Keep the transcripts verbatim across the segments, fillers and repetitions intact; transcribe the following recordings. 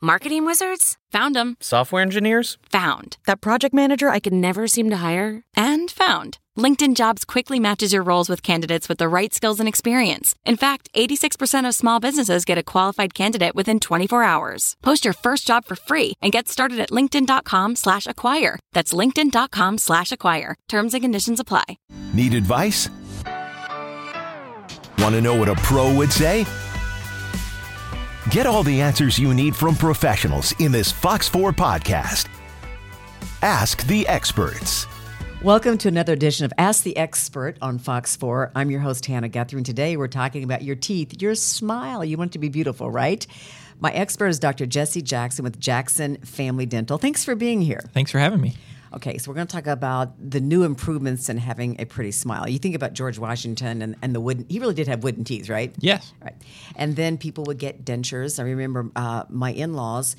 Marketing wizards? Found them. Software engineers? Found. That project manager I could never seem to hire? And found. LinkedIn Jobs quickly matches your roles with candidates with the right skills and experience. In fact, eighty-six percent of small businesses get a qualified candidate within twenty-four hours. Post your first job for free and get started at linkedin.com slash acquire. That's linkedin.com slash acquire. Terms and conditions apply. Need advice? Want to know what a pro would say? Get all the answers you need from professionals in this Fox four podcast. Ask the Experts. Welcome to another edition of Ask the Expert on Fox four. I'm your host, Hannah Guthrie, and today we're talking about your teeth, your smile. You want it to be beautiful, right? My expert is Doctor Jesse Jackson with Jackson Family Dental. Thanks for being here. Thanks for having me. Okay, so we're going to talk about the new improvements in having a pretty smile. You think about George Washington and, and the wooden, he really did have wooden teeth, right? Yes. Right. And then people would get dentures. I remember uh, my in-laws,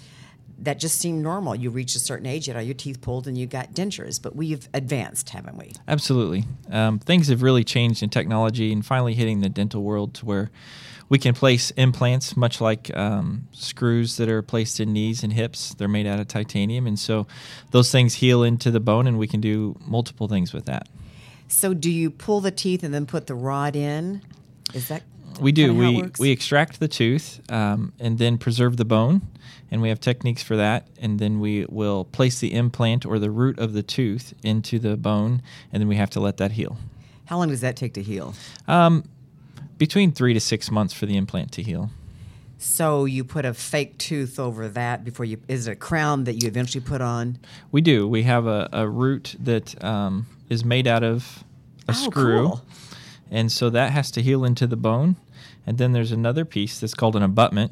that just seemed normal. You reached a certain age, you had all your teeth pulled and you got dentures. But we've advanced, haven't we? Absolutely. Um, things have really changed in technology and finally hitting the dental world to where we can place implants, much like um, screws that are placed in knees and hips. They're made out of titanium, and so those things heal into the bone, and we can do multiple things with that. So do you pull the teeth and then put the rod in? Is that We do. We we extract the tooth um, and then preserve the bone, and we have techniques for that, and then we will place the implant or the root of the tooth into the bone, and then we have to let that heal. How long does that take to heal? Um Between three to six months for the implant to heal. So you put a fake tooth over that before you, is it a crown that you eventually put on? We do. We have a, a root that um, is made out of a oh, screw. Cool. And so that has to heal into the bone. And then there's another piece that's called an abutment.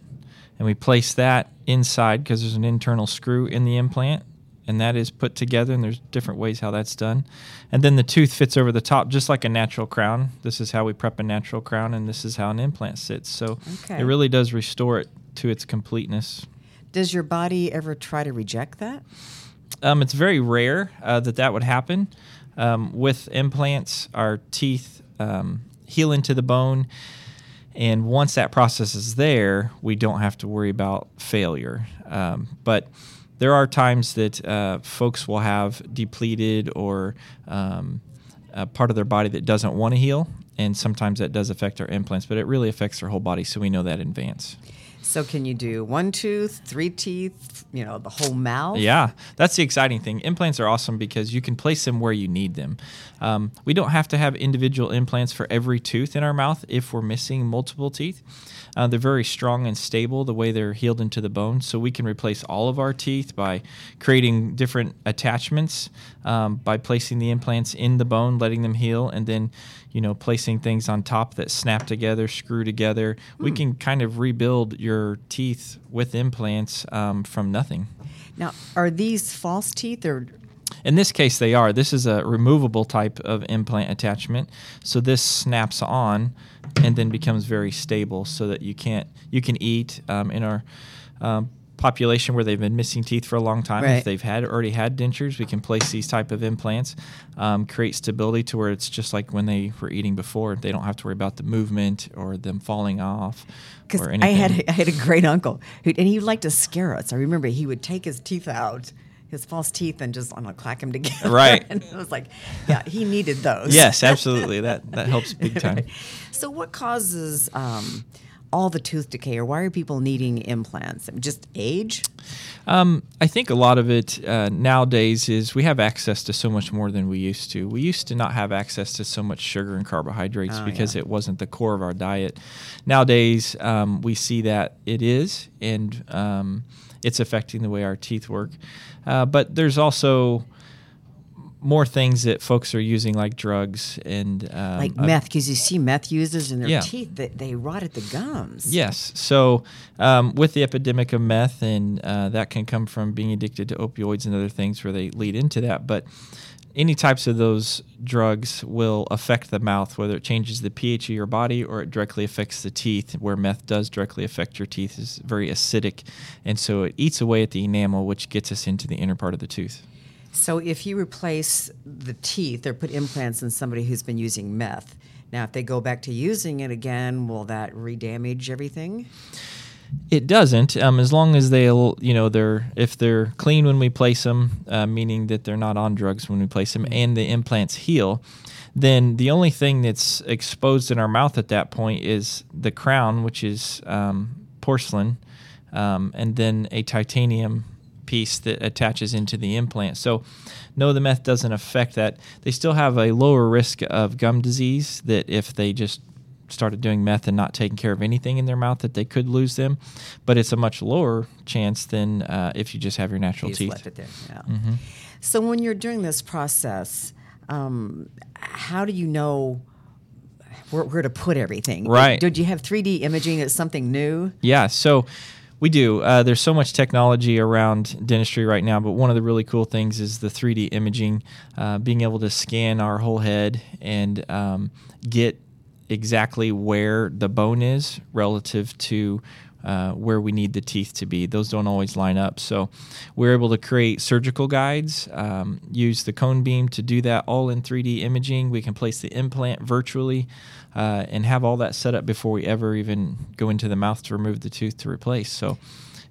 And we place that inside because there's an internal screw in the implant. And that is put together, and there's different ways how that's done. And then the tooth fits over the top, just like a natural crown. This is how we prep a natural crown, and this is how an implant sits. So okay. It really does restore it to its completeness. Does your body ever try to reject that? Um, it's very rare uh, that that would happen. Um, with implants, our teeth um, heal into the bone. And once that process is there, we don't have to worry about failure. Um, but... There are times that uh, folks will have depleted or um, a part of their body that doesn't want to heal, and sometimes that does affect our implants, but it really affects their whole body, so we know that in advance. So can you do one tooth, three teeth, you know, the whole mouth? Yeah, that's the exciting thing. Implants are awesome because you can place them where you need them. Um, we don't have to have individual implants for every tooth in our mouth if we're missing multiple teeth. Uh, they're very strong and stable the way they're healed into the bone, so we can replace all of our teeth by creating different attachments, um, by placing the implants in the bone, letting them heal, and then, you know, placing things on top that snap together, screw together. Hmm. We can kind of rebuild your teeth with implants um, from nothing. Now, are these false teeth? Or in this case, they are. This is a removable type of implant attachment. So this snaps on and then becomes very stable so that you can't you can eat. Um, in our um, population where they've been missing teeth for a long time, right. If they've had already had dentures, we can place these type of implants, um, create stability to where it's just like when they were eating before. They don't have to worry about the movement or them falling off or anything. I had, I had a great uncle, who, and he liked to scare us. I remember he would take his teeth out, his false teeth, and just, I don't know, clack them together. Right. And it was like, yeah, he needed those. Yes, absolutely. that that helps big time. Right. So what causes... Um, all the tooth decay, or why are people needing implants? Just age? Um, I think a lot of it uh, nowadays is we have access to so much more than we used to. We used to not have access to so much sugar and carbohydrates oh, because yeah. It wasn't the core of our diet. Nowadays, um, we see that it is, and um, it's affecting the way our teeth work. Uh, but there's also... more things that folks are using, like drugs and... Um, like meth, because you see meth users and their yeah. teeth, they, they rot at the gums. Yes. So um, with the epidemic of meth, and uh, that can come from being addicted to opioids and other things where they lead into that. But any types of those drugs will affect the mouth, whether it changes the pH of your body or it directly affects the teeth. Where meth does directly affect your teeth, is very acidic. And so it eats away at the enamel, which gets us into the inner part of the tooth. So if you replace the teeth or put implants in somebody who's been using meth, now if they go back to using it again, will that re-damage everything? It doesn't, um, as long as they, you know, they're if they're clean when we place them, uh, meaning that they're not on drugs when we place them, and the implants heal. Then the only thing that's exposed in our mouth at that point is the crown, which is um, porcelain, um, and then a titanium piece that attaches into the implant. So, no, the meth doesn't affect that. They still have a lower risk of gum disease that if they just started doing meth and not taking care of anything in their mouth, that they could lose them, but it's a much lower chance than uh, if you just have your natural teeth. Left it there. Yeah. Mm-hmm. So when you're doing this process, um, how do you know where, where to put everything? Right. Did you have three D imaging? It's something new? Yeah, so we do. Uh, there's so much technology around dentistry right now, but one of the really cool things is the three D imaging, uh, being able to scan our whole head and um, get exactly where the bone is relative to uh, where we need the teeth to be. Those don't always line up. So we're able to create surgical guides, um, use the cone beam to do that all in three D imaging. We can place the implant virtually uh, and have all that set up before we ever even go into the mouth to remove the tooth to replace. So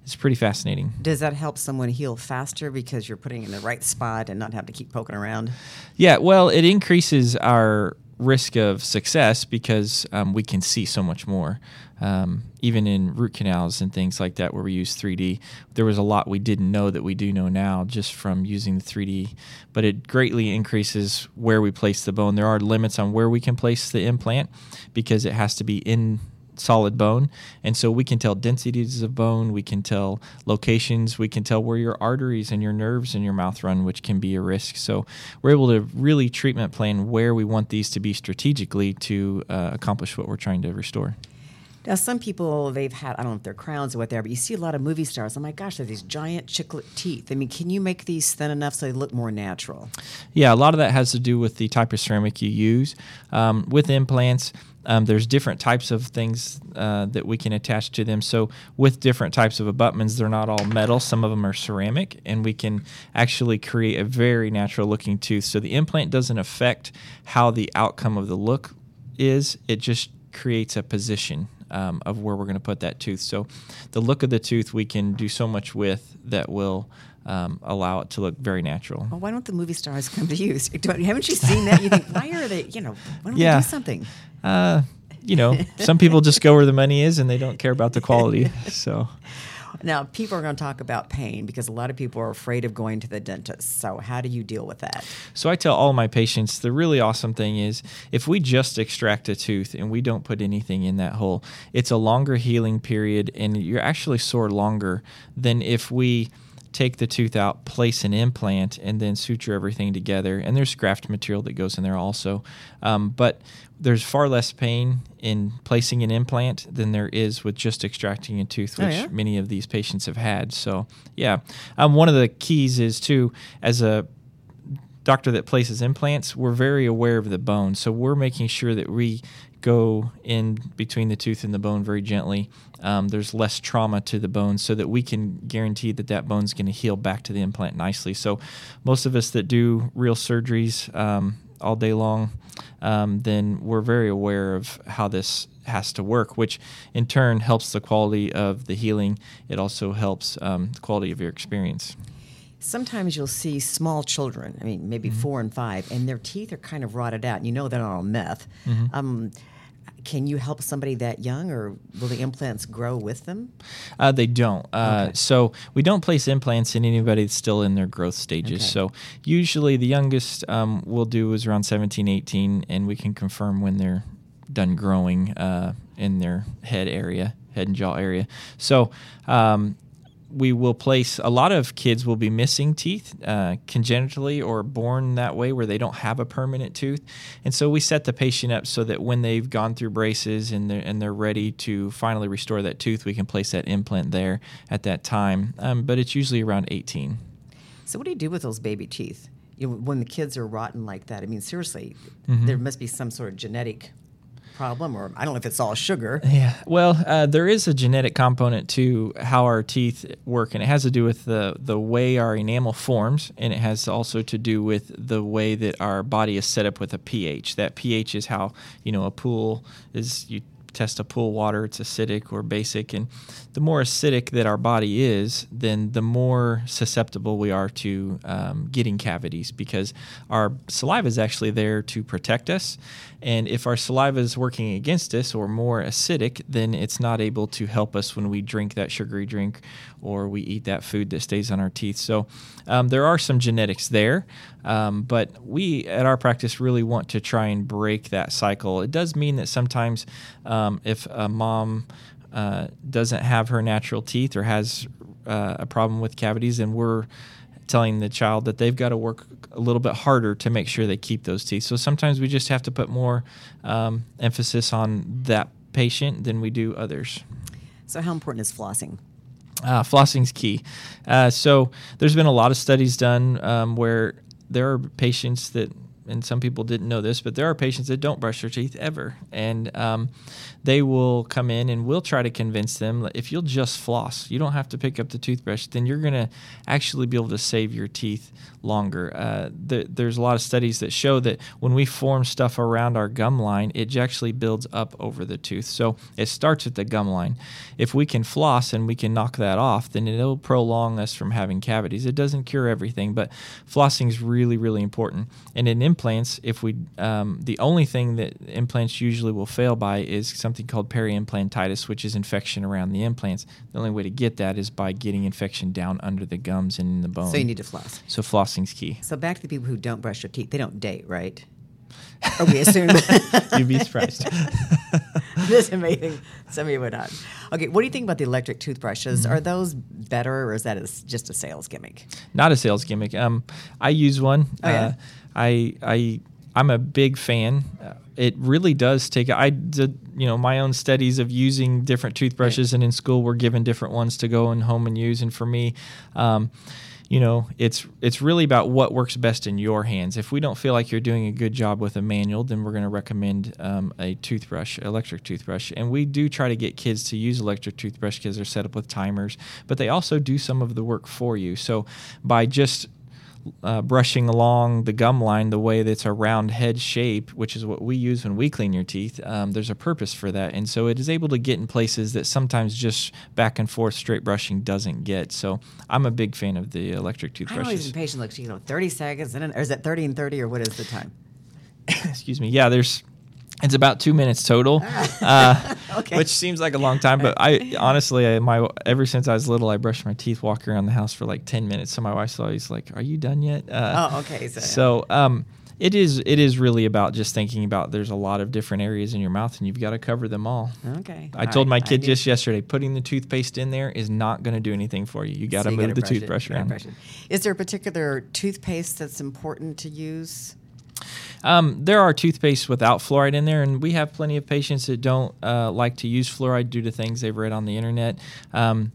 it's pretty fascinating. Does that help someone heal faster because you're putting in the right spot and not have to keep poking around? Yeah, well, it increases our risk of success because um, we can see so much more. Um, even in root canals and things like that where we use three D, there was a lot we didn't know that we do know now just from using the three D, but it greatly increases where we place the bone. There are limits on where we can place the implant because it has to be in solid bone, and so we can tell densities of bone, we can tell locations, we can tell where your arteries and your nerves in your mouth run, which can be a risk. So we're able to really treatment plan where we want these to be strategically to uh, accomplish what we're trying to restore. Now, some people, they've had, I don't know if they're crowns or what they are, but you see a lot of movie stars. I'm like, gosh, they're these giant chiclet teeth. I mean, can you make these thin enough so they look more natural? Yeah, a lot of that has to do with the type of ceramic you use. Um, with implants, Um, there's different types of things uh, that we can attach to them. So with different types of abutments, they're not all metal. Some of them are ceramic, and we can actually create a very natural-looking tooth. So the implant doesn't affect how the outcome of the look is. It just creates a position um, of where we're going to put that tooth. So the look of the tooth we can do so much with that will Um, allow it to look very natural. Well, why don't the movie stars come to you? Haven't you seen that? You think, why are they, you know, why don't yeah. they do something? Uh, you know, some people just go where the money is and they don't care about the quality. So now people are going to talk about pain because a lot of people are afraid of going to the dentist. So how do you deal with that? So I tell all my patients, the really awesome thing is if we just extract a tooth and we don't put anything in that hole, it's a longer healing period and you're actually sore longer than if we take the tooth out, place an implant, and then suture everything together. And there's graft material that goes in there also. Um, but there's far less pain in placing an implant than there is with just extracting a tooth, which oh, yeah? many of these patients have had. So, yeah. Um, one of the keys is, too, as a doctor that places implants, we're very aware of the bone. So we're making sure that we go in between the tooth and the bone very gently. Um, there's less trauma to the bone so that we can guarantee that that bone's going to heal back to the implant nicely. So most of us that do real surgeries um, all day long, um, then we're very aware of how this has to work, which in turn helps the quality of the healing. It also helps um, the quality of your experience. Sometimes you'll see small children, I mean, maybe mm-hmm. four and five, and their teeth are kind of rotted out, and you know they're not on meth. Mm-hmm. Um, can you help somebody that young, or will the implants grow with them? Uh, they don't. Uh, okay. So we don't place implants in anybody that's still in their growth stages. Okay. So usually the youngest um, we'll do is around seventeen, eighteen, and we can confirm when they're done growing uh, in their head area, head and jaw area. So Um, we will place, a lot of kids will be missing teeth uh, congenitally or born that way where they don't have a permanent tooth. And so we set the patient up so that when they've gone through braces and they're, and they're ready to finally restore that tooth, we can place that implant there at that time. Um, but it's usually around eighteen. So what do you do with those baby teeth? You know, when the kids are rotten like that, I mean, seriously, mm-hmm. there must be some sort of genetic problem, or I don't know if it's all sugar. Yeah. Well, uh, there is a genetic component to how our teeth work, and it has to do with the, the way our enamel forms, and it has also to do with the way that our body is set up with a pH. That pH is how, you know, a pool is, you test a pool water, it's acidic or basic, and the more acidic that our body is, then the more susceptible we are to um, getting cavities, because our saliva is actually there to protect us, and if our saliva is working against us or more acidic, then it's not able to help us when we drink that sugary drink or we eat that food that stays on our teeth. So um, there are some genetics there, um, but we at our practice really want to try and break that cycle. It does mean that sometimes um, Um, if a mom uh, doesn't have her natural teeth or has uh, a problem with cavities, then we're telling the child that they've got to work a little bit harder to make sure they keep those teeth. So sometimes we just have to put more um, emphasis on that patient than we do others. So how important is flossing? Uh, flossing's key. Uh, so there's been a lot of studies done um, where there are patients that, and some people didn't know this, but there are patients that don't brush their teeth ever. And um, they will come in and we'll try to convince them, if you'll just floss, you don't have to pick up the toothbrush, then you're going to actually be able to save your teeth longer. Uh, th- there's a lot of studies that show that when we form stuff around our gum line, it actually builds up over the tooth. So it starts at the gum line. If we can floss and we can knock that off, then it'll prolong us from having cavities. It doesn't cure everything, but flossing is really, really important. And an implants, if we, um, the only thing that implants usually will fail by is something called peri-implantitis, which is infection around the implants. The only way to get that is by getting infection down under the gums and in the bone. So you need to floss. So flossing's key. So back to the people who don't brush their teeth. They don't date, right? Or we assume. You'd be surprised. This is amazing. Some of you would not. Okay, what do you think about the electric toothbrushes? Mm-hmm. Are those better, or is that just a sales gimmick? Not a sales gimmick. Um, I use one. Oh, yeah. Uh, I, I, I'm a big fan. It really does take, I did, you know, my own studies of using different toothbrushes, right. And in school we're given different ones to go and home and use. And for me, um, you know, it's, it's really about what works best in your hands. If we don't feel like you're doing a good job with a manual, then we're going to recommend um, a toothbrush, electric toothbrush. And we do try to get kids to use electric toothbrush because they're set up with timers, but they also do some of the work for you. So by just Uh, brushing along the gum line the way that's a round head shape, which is what we use when we clean your teeth, um, there's a purpose for that. And so it is able to get in places that sometimes just back and forth straight brushing doesn't get. So I'm a big fan of the electric toothbrushes. I know, even patient looks, you know, thirty seconds, and or is that thirty and thirty, or what is the time? Excuse me. Yeah, there's, it's about two minutes total, uh, okay. Which seems like a long time. But I honestly, I, my ever since I was little, I brushed my teeth walking around the house for like ten minutes. So my wife's always like, "Are you done yet?" Uh, oh, okay. So, so um, it is. It is really about just thinking about. There's a lot of different areas in your mouth, and you've got to cover them all. Okay. I all told right, my kid just yesterday, putting the toothpaste in there is not going to do anything for you. You got to so move the toothbrush it, around. Brush it. Is there a particular toothpaste that's important to use? Um, there are toothpastes without fluoride in there, and we have plenty of patients that don't uh, like to use fluoride due to things they've read on the internet. Um,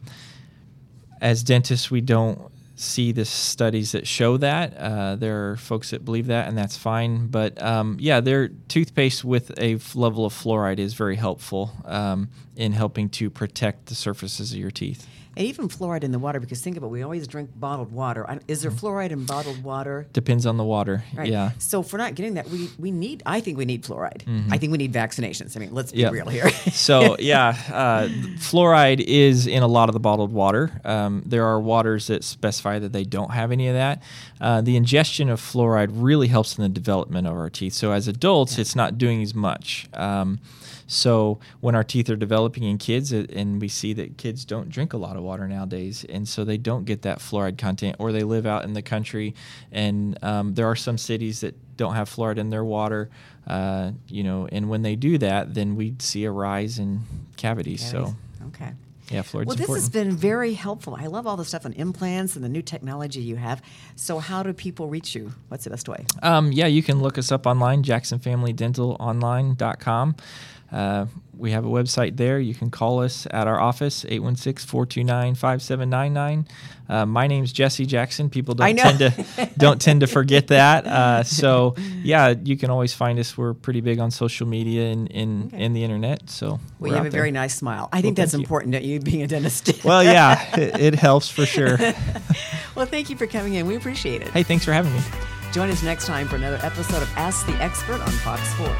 as dentists, we don't see the studies that show that. Uh, there are folks that believe that, and that's fine. But um, yeah, their toothpaste with a level of fluoride is very helpful um, in helping to protect the surfaces of your teeth. And even fluoride in the water, because think about it, we always drink bottled water. Is there fluoride in bottled water? Depends on the water, right. Yeah. So if we're not getting that, we, we need, I think we need fluoride. Mm-hmm. I think we need vaccinations. I mean, let's be yep. real here. So, yeah, uh, fluoride is in a lot of the bottled water. Um, there are waters that specify that they don't have any of that. Uh, the ingestion of fluoride really helps in the development of our teeth. So as adults, yeah. It's not doing as much. Um, so when our teeth are developing in kids, it, and we see that kids don't drink a lot of water nowadays, and so they don't get that fluoride content, or they live out in the country, and um, there are some cities that don't have fluoride in their water, uh, you know, and when they do that, then we see a rise in cavities. cavities. So, okay. Yeah, fluoride's well, this important. Has been very helpful. I love all the stuff on implants and the new technology you have. So how do people reach you? What's the best way? Um, yeah, you can look us up online, Jackson Family Dental Online dot com. Uh, we have a website there. You can call us at our office, eight one six, four two nine, five seven nine nine. Uh, my name's Jesse Jackson. People don't tend to don't tend to forget that. Uh, so, yeah, you can always find us. We're pretty big on social media and in okay. the internet. So well, you have a there. very nice smile. I well, think that's important, don't you, being a dentist? Well, yeah, it, it helps for sure. Well, thank you for coming in. We appreciate it. Hey, thanks for having me. Join us next time for another episode of Ask the Expert on Fox four.